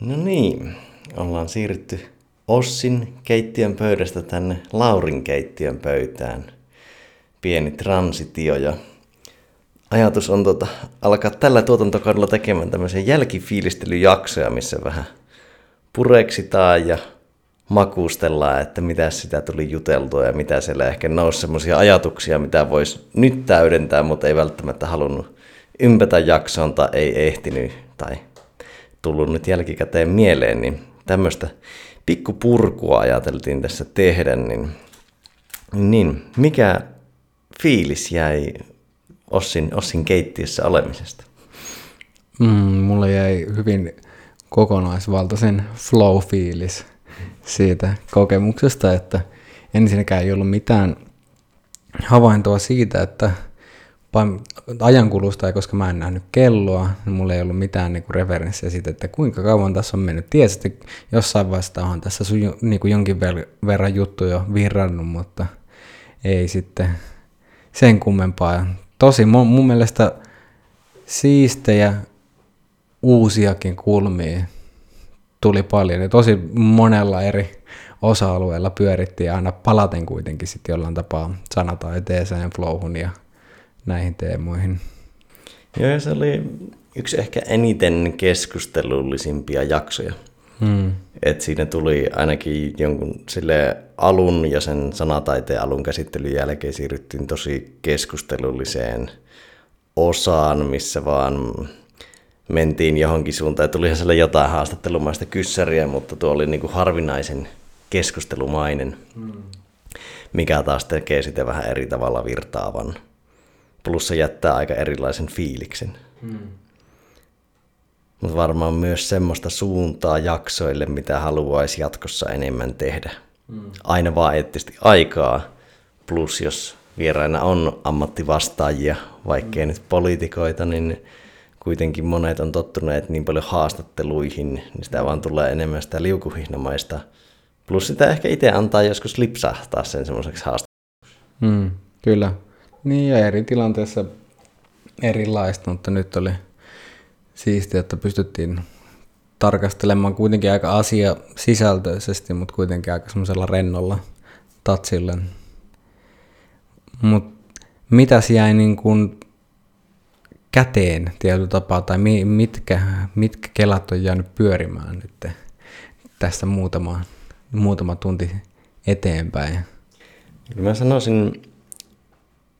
No niin, ollaan siirrytty Ossin keittiön pöydästä tänne Laurin keittiön pöytään. Pieni transitio ja ajatus on alkaa tällä tuotantokaudella tekemään tämmöisiä jälkifiilistelyjaksoja, missä vähän pureksitaan ja makustellaan, että mitä sitä tuli juteltua ja mitä siellä ehkä nousi semmoisia ajatuksia, mitä voisi nyt täydentää, mutta ei välttämättä halunnut ympätä jaksoon tai ei ehtinyt tai tullut nyt jälkikäteen mieleen, niin tämmöistä pikkupurkua ajateltiin tässä tehdä, niin mikä fiilis jäi Ossin keittiössä olemisesta? Mulle jäi hyvin kokonaisvaltaisen flow-fiilis siitä kokemuksesta, että ensinnäkään ei ollut mitään havaintoa siitä, että ajankulusta, koska mä en nähnyt kelloa, niin mulla ei ollut mitään niinku referenssiä siitä, että kuinka kauan tässä on mennyt. Tietysti jossain vaiheessa on tässä niinku jonkin verran juttu jo virrannut, mutta ei sitten sen kummempaa. Tosi mun mielestä siistejä, uusiakin kulmia tuli paljon ja tosi monella eri osa-alueella pyörittiin aina palaten kuitenkin sitten jollain tapaa sanataiteeseen, flowhun ja näihin teemoihin. Joo, se oli yksi ehkä eniten keskustelullisimpia jaksoja. Et siinä tuli ainakin jonkun sille alun ja sen sanataiteen alun käsittelyn jälkeen siirryttiin tosi keskustelulliseen osaan, missä vaan mentiin johonkin suuntaan. Ja tulihan siellä jotain haastattelumaista kyssäriä, mutta tuo oli niinku harvinaisen keskustelumainen, mikä taas tekee sitä vähän eri tavalla virtaavan. Plus se jättää aika erilaisen fiiliksen. Mutta varmaan myös semmoista suuntaa jaksoille, mitä haluaisi jatkossa enemmän tehdä. Aina vaan eettisesti aikaa. Plus jos vieraina on ammattivastaajia, vaikkei nyt poliitikoita, niin kuitenkin monet on tottuneet niin paljon haastatteluihin, niin sitä vaan tulee enemmän sitä liukuhihnamaista. Plus sitä ehkä itse antaa joskus lipsahtaa sen semmoiseksi haastatteluksi. Kyllä. Niin ja eri tilanteessa erilaista, mutta nyt oli siistiä, että pystyttiin tarkastelemaan kuitenkin aika asia sisältöisesti, mutta kuitenkin aika semmoisella rennolla tatsilla. Mutta mitäs jäi niin kuin käteen tietyllä tapaa, tai mitkä kelat on jäänyt pyörimään nyt tästä muutama tunti eteenpäin? Mä sanoisin,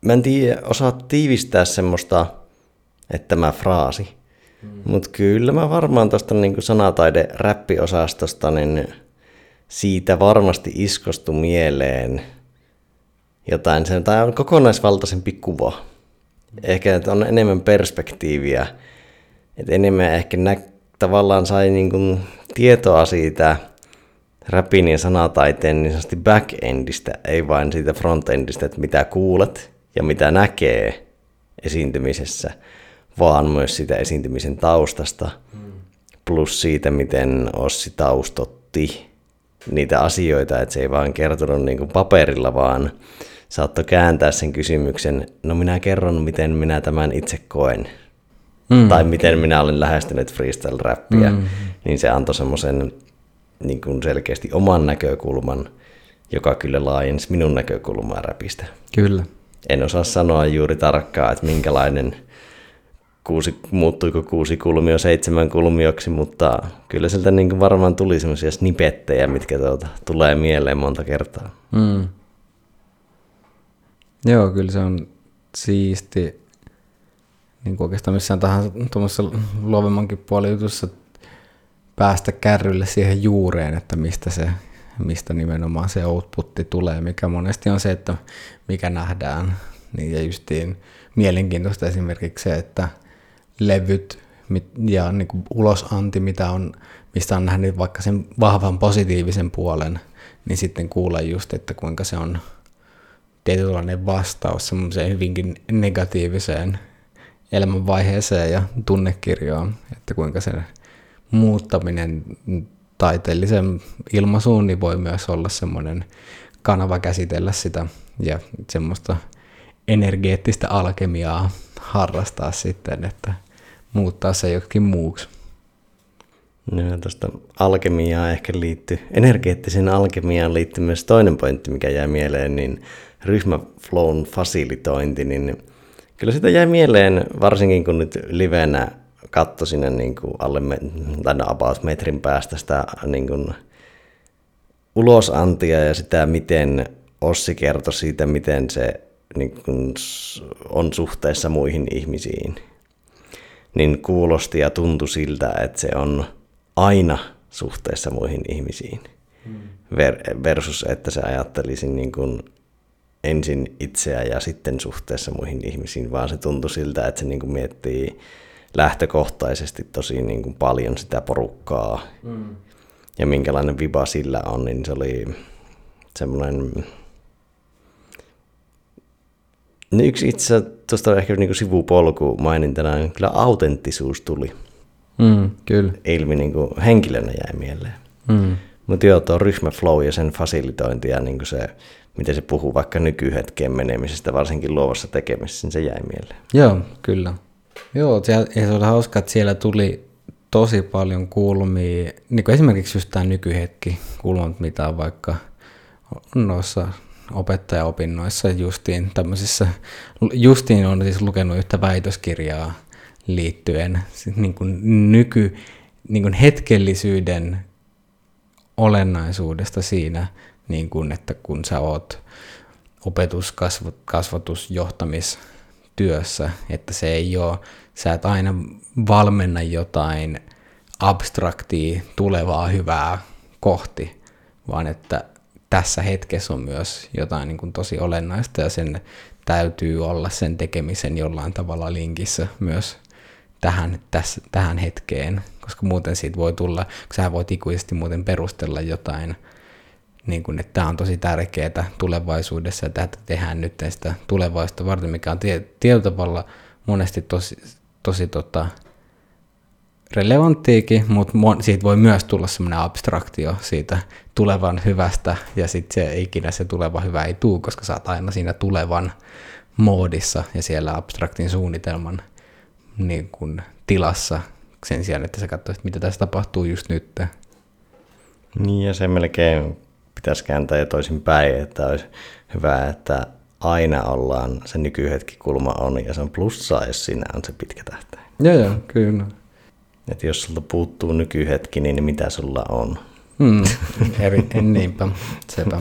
mä en tiedä, osaa tiivistää semmoista, että tämä fraasi. Mutta kyllä mä varmaan tuosta niinku sanataide-räppiosastosta, niin siitä varmasti iskostui mieleen jotain. Tämä on kokonaisvaltaisempi kuva. Ehkä että on enemmän perspektiiviä. Et enemmän ehkä tavallaan sai niinku tietoa siitä räpin ja sanataiteen niin sanotusti back-endistä, ei vain siitä front-endistä, että mitä kuulet ja mitä näkee esiintymisessä, vaan myös sitä esiintymisen taustasta, plus siitä, miten Ossi taustotti niitä asioita, että se ei vaan kertonut niin kuin paperilla, vaan saattoi kääntää sen kysymyksen, no minä kerron, miten minä tämän itse koen, tai miten minä olen lähestynyt freestyle-räppiä, niin se antoi semmoisen niin kuin selkeästi oman näkökulman, joka kyllä laajensi minun näkökulmaa räpistä. Kyllä. En osaa sanoa juuri tarkkaan, että minkälainen, muuttuiko 6 kulmio 7 kulmioksi, mutta kyllä sieltä niin varmaan tuli semmoisia snipettejä, mitkä tulee mieleen monta kertaa. Joo, kyllä se on siisti. Niin kuin oikeastaan missään tahansa tuommoisessa luovemmankin puolijutussa päästä kärrylle siihen juureen, että mistä nimenomaan se outputti tulee, mikä monesti on se, että mikä nähdään. Niin, ja justiin mielenkiintoista esimerkiksi se, että levyt ja niin kuin ulosanti, mistä on nähnyt vaikka sen vahvan positiivisen puolen, niin sitten kuulee just, että kuinka se on tietynlainen vastaus semmoiseen hyvinkin negatiiviseen elämänvaiheeseen ja tunnekirjoon, että kuinka se muuttaminen taiteelliseen ilmaisuun niin voi myös olla semmoinen kanava käsitellä sitä ja semmoista energeettistä alkemiaa harrastaa sitten, että muuttaa se jokin muuksi. No, tuosta alkemiaan ehkä liittyy, energeettiseen alkemiaan liittyy myös toinen pointti, mikä jää mieleen, niin ryhmäflown fasilitointi, niin kyllä sitä jäi mieleen, varsinkin kun nyt livenä katto sinne niin kuin alle about metrin päästä sitä niin kuin ulosantia ja sitä, miten Ossi kertoi siitä, miten se niin kuin on suhteessa muihin ihmisiin. Niin kuulosti ja tuntui siltä, että se on aina suhteessa muihin ihmisiin. Versus, että sä ajattelisin niin kuin ensin itseä ja sitten suhteessa muihin ihmisiin, vaan se tuntui siltä, että se niin kuin miettii lähtökohtaisesti tosi niin kuin paljon sitä porukkaa. Ja minkälainen viba sillä on, niin se oli semmoinen... No yksi itse asiassa tuosta ehkä niin kuin sivupolku mainintana, niin kyllä autenttisuus tuli. Kyllä. Ilmi niin kuin henkilönä jäi mieleen. Mutta joo, tuo ryhmäflow ja sen fasilitointi ja niin kuin se, miten se puhuu vaikka nykyhetkeen menemisestä, varsinkin luovassa tekemisessä, niin se jäi mieleen. Joo, kyllä. Joo, se oli hauska, että siellä tuli tosi paljon kulmia, niin kuin esimerkiksi just tämä nykyhetki kulmat, mitä on vaikka noissa opettajaopinnoissa justiin tämmöisissä, justiin on siis lukenut yhtä väitöskirjaa liittyen niin kuin niin kuin hetkellisyyden olennaisuudesta siinä, niin kuin, että kun sä oot opetus-, kasvatus-, johtamistyössä, että se ei ole, sä et aina valmenna jotain abstraktia tulevaa hyvää kohti, vaan että tässä hetkessä on myös jotain niin kuin tosi olennaista ja sen täytyy olla sen tekemisen jollain tavalla linkissä myös tähän hetkeen, koska muuten siitä voi tulla, kun sä voit ikuisesti muuten perustella jotain, niin kuin, että tämä on tosi tärkeää tulevaisuudessa ja tätä tehdään nyt sitä tulevaisuutta varten, mikä on tietyllä tavalla monesti tosi relevanttiikin, mutta siitä voi myös tulla semmoinen abstraktio siitä tulevan hyvästä, ja sitten se tuleva hyvä ei tule, koska sä oot aina siinä tulevan moodissa ja siellä abstraktin suunnitelman niin kun tilassa sen sijaan, että sä katsoisit, mitä tässä tapahtuu just nyt. Niin, ja se melkein pitäisi kääntää jo toisin päin, että olisi hyvä, että aina ollaan, se nykyhetkikulma on, ja se on plussaa, jos siinä on se pitkä tähtäin. Joo, kyllä. Että jos sulta puuttuu nykyhetki, niin mitä sulla on? Niinpä, sepä.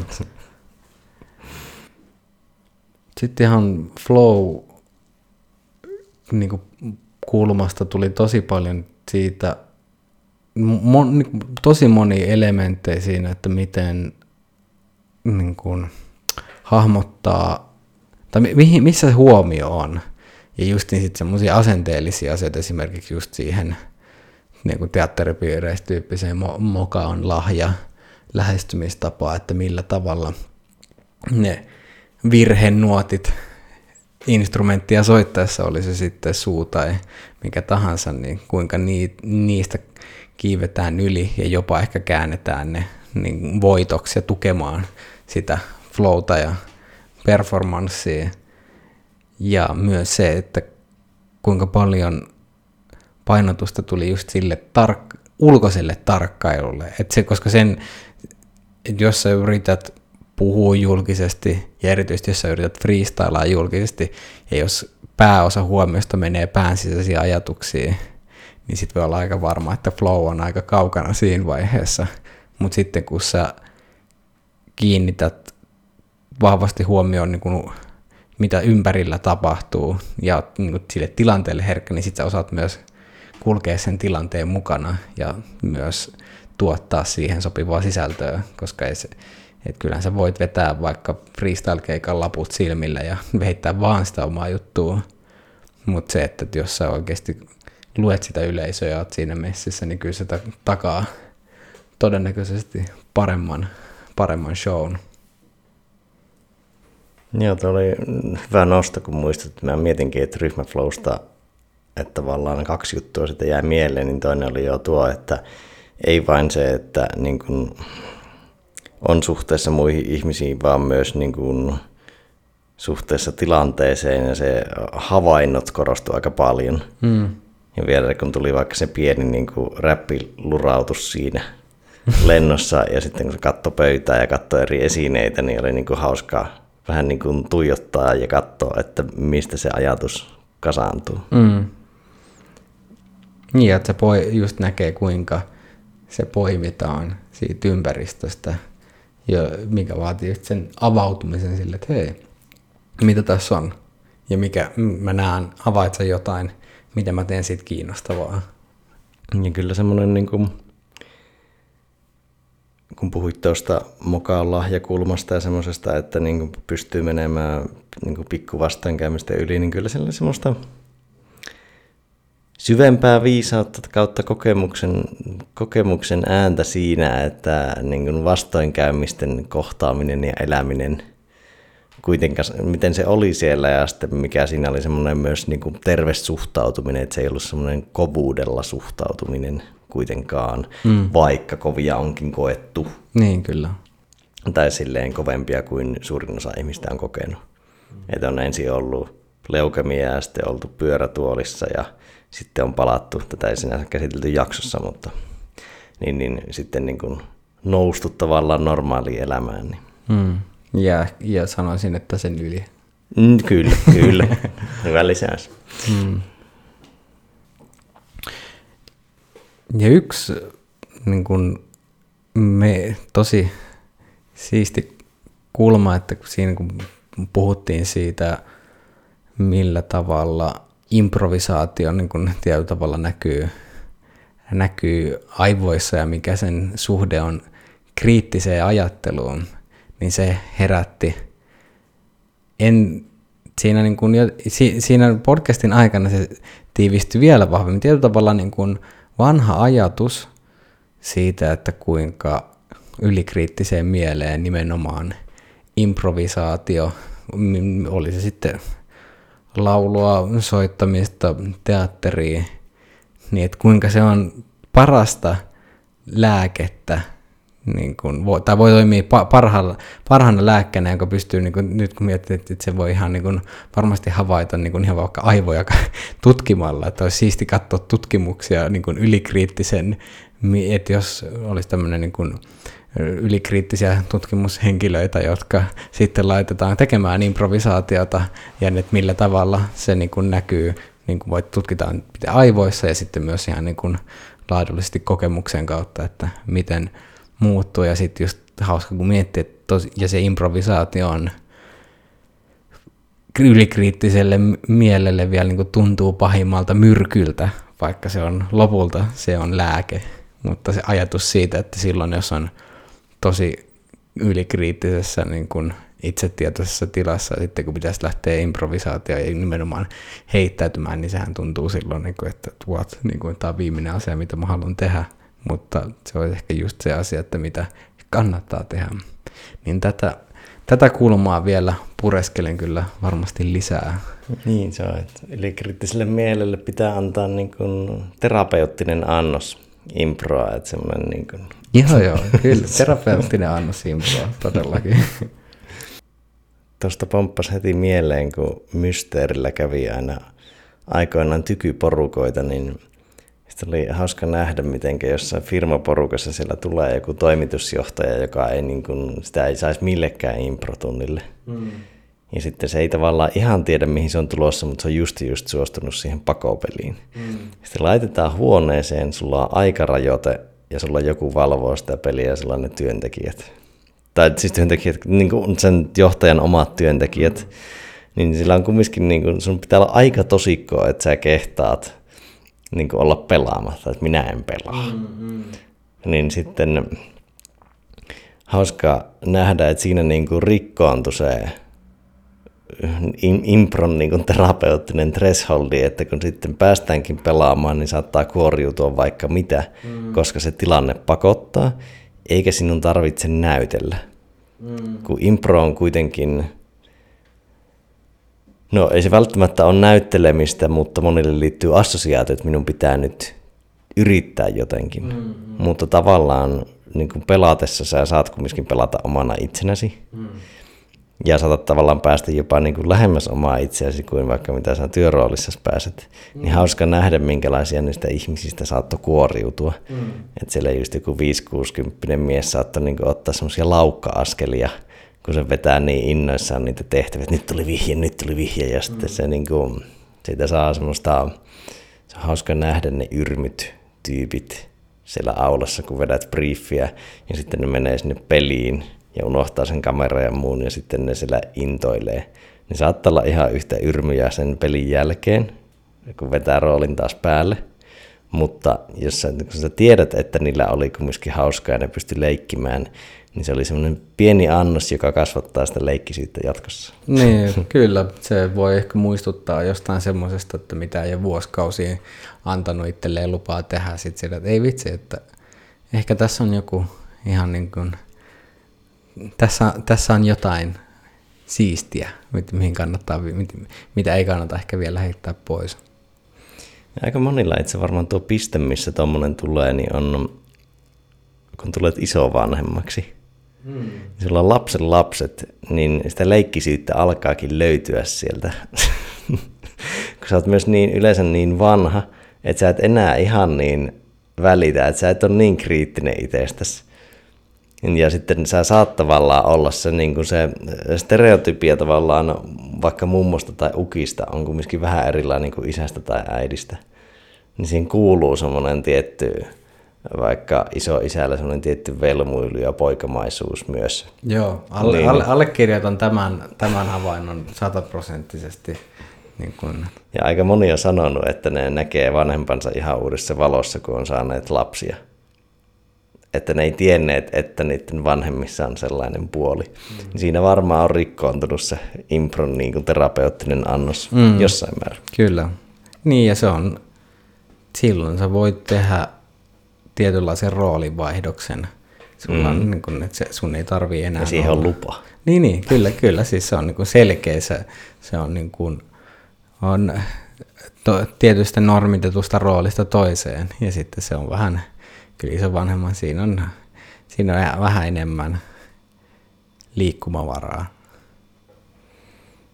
Sitten ihan flow-kulmasta tuli tosi paljon siitä, tosi moni elementtejä siinä, että miten niin kuin hahmottaa, tai missä se huomio on. Ja just niin sitten semmoisia asenteellisia asioita esimerkiksi just siihen, niin kuin teatteripiireissä tyyppiseen moka on lahja lähestymistapaa, että millä tavalla ne virhenuotit instrumenttia soittaessa, oli se sitten suu tai mikä tahansa, niin kuinka niistä kiivetään yli ja jopa ehkä käännetään ne niin voitoksi ja tukemaan sitä flowta ja performanssia. Ja myös se, että kuinka paljon painotusta tuli just sille ulkoiselle tarkkailulle, että se, koska sen, jos sä yrität puhua julkisesti ja erityisesti jos sä yrität freestylaa julkisesti ja jos pääosa huomiosta menee pään sisäisiin ajatuksiin, niin sit voi olla aika varma, että flow on aika kaukana siinä vaiheessa, mutta sitten kun sä kiinnität vahvasti huomioon niin kun mitä ympärillä tapahtuu ja niin kun sille tilanteelle herkkä, niin sit sä osaat myös kulkea sen tilanteen mukana ja myös tuottaa siihen sopivaa sisältöä, koska kyllähän sä voit vetää vaikka freestyle-keikan laput silmillä ja heittää vaan sitä omaa juttua, mutta se, että jos sä oikeasti luet sitä yleisöä ja oot siinä messissä, niin kyllä se takaa todennäköisesti paremman shown. Joo, tuo oli hyvä nosto, kun muistut. Mä mietinkin, että ryhmäflowsta, että tavallaan kaksi juttua sitä jäi mieleen, niin toinen oli jo tuo, että ei vain se, että niin kuin on suhteessa muihin ihmisiin, vaan myös niin kuin suhteessa tilanteeseen, ja se havainnot korostuu aika paljon. Ja vielä kun tuli vaikka se pieni niin kuin räppilurautus siinä lennossa ja sitten kun se katsoi pöytää ja katsoi eri esineitä, niin oli niin kuin hauskaa vähän niin kuin tuijottaa ja katsoa, että mistä se ajatus kasaantuu. Mm. Niin, että se just näkee, kuinka se poimitaan siitä ympäristöstä, mikä vaatii just sen avautumisen sille, että hei, mitä tässä on? Ja mikä mä näen, havaitsen jotain, miten mä teen siitä kiinnostavaa. Ja kyllä semmoinen, niin kun puhuit tuosta mokaan lahjakulmasta ja semmoisesta, että niin kuin pystyy menemään niin kuin pikkuvastoinkäymistä yli, niin kyllä semmoista syvempää viisautta kautta kokemuksen ääntä siinä, että niin kuin vastoinkäymisten kohtaaminen ja eläminen, kuitenkaan miten se oli siellä ja sitten mikä siinä oli semmoinen myös niin kuin terve suhtautuminen, että se ei ollut semmoinen kovuudella suhtautuminen kuitenkaan, vaikka kovia onkin koettu. Niin, kyllä. Tai silleen kovempia kuin suurin osa ihmistä on kokenut. Että on ensin ollut leukemia ja sitten oltu pyörätuolissa ja sitten on palattu, tätä ei sinänsä käsitelty jaksossa, mutta niin sitten niin kuin noustu tavallaan normaaliin elämään. Niin. Ja sanoisin, että sen yli. Kyllä. Hyvä lisäys. Ja yksi niin kun tosi siisti kulma, että siinä kun puhuttiin siitä, millä tavalla improvisaatio niin kun tietyllä tavalla näkyy aivoissa ja mikä sen suhde on kriittiseen ajatteluun, niin se herätti. Siinä podcastin aikana se tiivistyi vielä vahvemmin. Tietyllä tavalla niin kun vanha ajatus siitä, että kuinka ylikriittiseen mieleen nimenomaan improvisaatio, oli se sitten laulua, soittamista, teatteria, niin että kuinka se on parasta lääkettä, niin kun tai voi toimia parhaana lääkkeenä, joka pystyy, niin kun, nyt kun miettii, että se voi ihan niin kun, varmasti havaita niin kun ihan vaikka aivoja tutkimalla, että olisi siisti katsoa tutkimuksia niin kun ylikriittisen, että jos olisi tämmöinen niin kun ylikriittisiä tutkimushenkilöitä, jotka sitten laitetaan tekemään improvisaatiota ja että millä tavalla se niin kun näkyy, niin kun tutkitaan aivoissa ja sitten myös ihan niin kun laadullisesti kokemuksen kautta, että miten muuttuu ja sitten just hauska kun miettii, että ja se improvisaatio on ylikriittiselle mielelle vielä niin kuin tuntuu pahimmalta myrkyltä, vaikka se on lopulta se on lääke, mutta se ajatus siitä, että silloin jos on tosi ylikriittisessä niin kuin itsetietoisessa tilassa ja sitten kun pitäisi lähteä improvisaatioon ja nimenomaan heittäytymään, niin sehän tuntuu silloin, niin kuin, että niin kuin, tämä on viimeinen asia, mitä mä haluan tehdä. Mutta se olisi ehkä just se asia, että mitä kannattaa tehdä. Niin tätä kulmaa vielä pureskelen kyllä varmasti lisää. Niin se on, että ylikriittiselle mielelle pitää antaa niin kuin terapeuttinen annos improa. Että semmoinen niin kuin. Joo, kyllä terapeuttinen annos improa, todellakin. Tuosta pomppasi heti mieleen, kun Mysteerillä kävi aina aikoinaan tykyporukoita, niin sitten oli hauska nähdä, miten jossain firmaporukassa siellä tulee joku toimitusjohtaja, joka ei niin kuin, sitä ei saisi millekään improtunnille. Ja sitten se ei tavallaan ihan tiedä, mihin se on tulossa, mutta se on just suostunut siihen pakopeliin. Sitten laitetaan huoneeseen, sulla on aikarajoite ja sulla joku valvoo sitä peliä ja sulla on ne työntekijät. Tai siis työntekijät, niin kuin sen johtajan omat työntekijät. Niin sillä on kumminkin, niin kuin, sun pitää olla aika tosikkoa, että sä kehtaat niin kuin olla pelaamatta, että minä en pelaa. Niin sitten hauska nähdä, että siinä niin kuin rikkoantui se impron niin kuin terapeuttinen thresholdi, että kun sitten päästäänkin pelaamaan, niin saattaa kuoriutua vaikka mitä, koska se tilanne pakottaa, eikä sinun tarvitse näytellä. Kun impro on kuitenkin. No ei se välttämättä ole näyttelemistä, mutta monille liittyy assosiaatio, että minun pitää nyt yrittää jotenkin. Mutta tavallaan niin kuin pelatessa sä saat kumminkin pelata omana itsenäsi. ja saatat tavallaan päästä jopa niin kuin lähemmäs omaa itseäsi kuin vaikka mitä sinä työroolissa pääset, niin hauska nähdä, minkälaisia niistä ihmisistä saattoi kuoriutua. Että siellä just joku 5-60 mies saattoi niin kuin ottaa semmoisia laukka-askelia, kun se vetää niin innoissaan niitä tehtäviä, että nyt tuli vihje, ja sitten se niin kuin, siitä saa semmoista, se on hauska nähdä ne yrmyt tyypit siellä aulassa, kun vedät briefiä, ja sitten ne menee sinne peliin, ja unohtaa sen kameran ja muun, ja sitten ne siellä intoilee. Niin saattaa olla ihan yhtä yrmyjä sen pelin jälkeen, kun vetää roolin taas päälle. Mutta kun sä tiedät, että niillä oli kumminkin hauskaa ja ne pystyi leikkimään, niin se oli semmoinen pieni annos, joka kasvattaa sitä leikkisyyttä jatkossa. Niin, kyllä. Se voi ehkä muistuttaa jostain semmoisesta, että mitä ei ole vuosikausia antanut itselleen lupaa tehdä. Sitten sillä, että ei vitsi, että ehkä tässä on joku ihan niin kuin... Tässä on jotain siistiä, mitä ei kannata ehkä vielä heittää pois. Aika monilla itse varmaan tuo piste, missä tuommoinen tulee, niin on, kun tulet isovanhemmaksi. Niin sulla on lapset, niin sitä leikkisyyttä alkaakin löytyä sieltä. Kun sä oot myös niin, yleensä niin vanha, että sä et enää ihan niin välitä, että sä et ole niin kriittinen itsestäsi. Ja sitten sä saat tavallaan olla se, niin kuin se stereotypia tavallaan vaikka mummosta tai ukista on kumminkin vähän erilainen kuin isästä tai äidistä. Niin siihen kuuluu semmoinen tietty, vaikka isoisällä semmoinen tietty velmuilu ja poikamaisuus myös. Joo, allekirjoitan tämän havainnon 100%. Niin kun... Ja aika moni on sanonut, että ne näkee vanhempansa ihan uudessa valossa, kun on saaneet lapsia. Että ne ei tienneet, että niiden vanhemmissa on sellainen puoli. Siinä varmaan on rikkoontunut se impron niin kuin terapeuttinen annos jossain määrin. Kyllä. Niin ja se on, silloin sä voit tehdä tietynlaisen roolivaihdoksen. Sulla on, niin kun, että se, sun ei tarvii enää... Ja siihen on lupa. Niin, kyllä. Siis se on niin kuin selkeä. Se on, niin kuin, on tietystä normitetusta roolista toiseen ja sitten se on vähän... Kyllä isovanhemman siinä on vähän enemmän liikkumavaraa.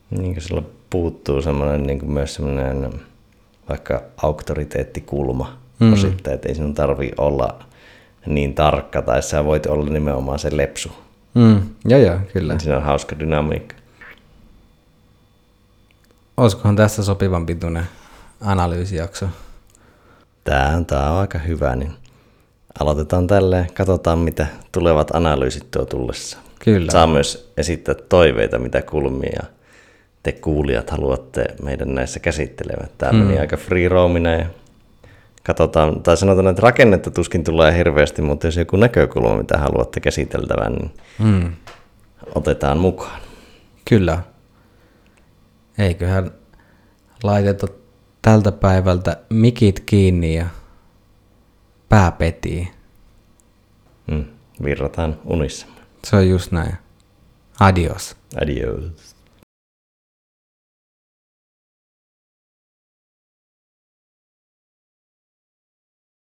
Niin sillä puuttuu semmoinen niin kuin myös semmoinen vaikka auktoriteettikulma osittain, että ei sinun tarvitse olla niin tarkka tai sä voit olla nimenomaan se lepsu. Joo, kyllä. Siinä on hauska dynamiikka. Olisikohan tässä sopivan pituinen analyysijakso? Tää on aika hyvä, niin... Aloitetaan tälleen, katsotaan mitä tulevat analyysit tuo tullessa. Kyllä. Saa myös esittää toiveita, mitä kulmia te kuulijat haluatte meidän näissä käsittelevät. Tämä meni aika free roamina ja katsotaan, tai sanotaan, että rakennetta tuskin tulee hirveästi, mutta jos joku näkökulma, mitä haluatte käsiteltävän, niin otetaan mukaan. Kyllä. Eiköhän laiteta tältä päivältä mikit kiinni ja pää petii. Virrataan unissa. Se on just näin. Adios. Adios.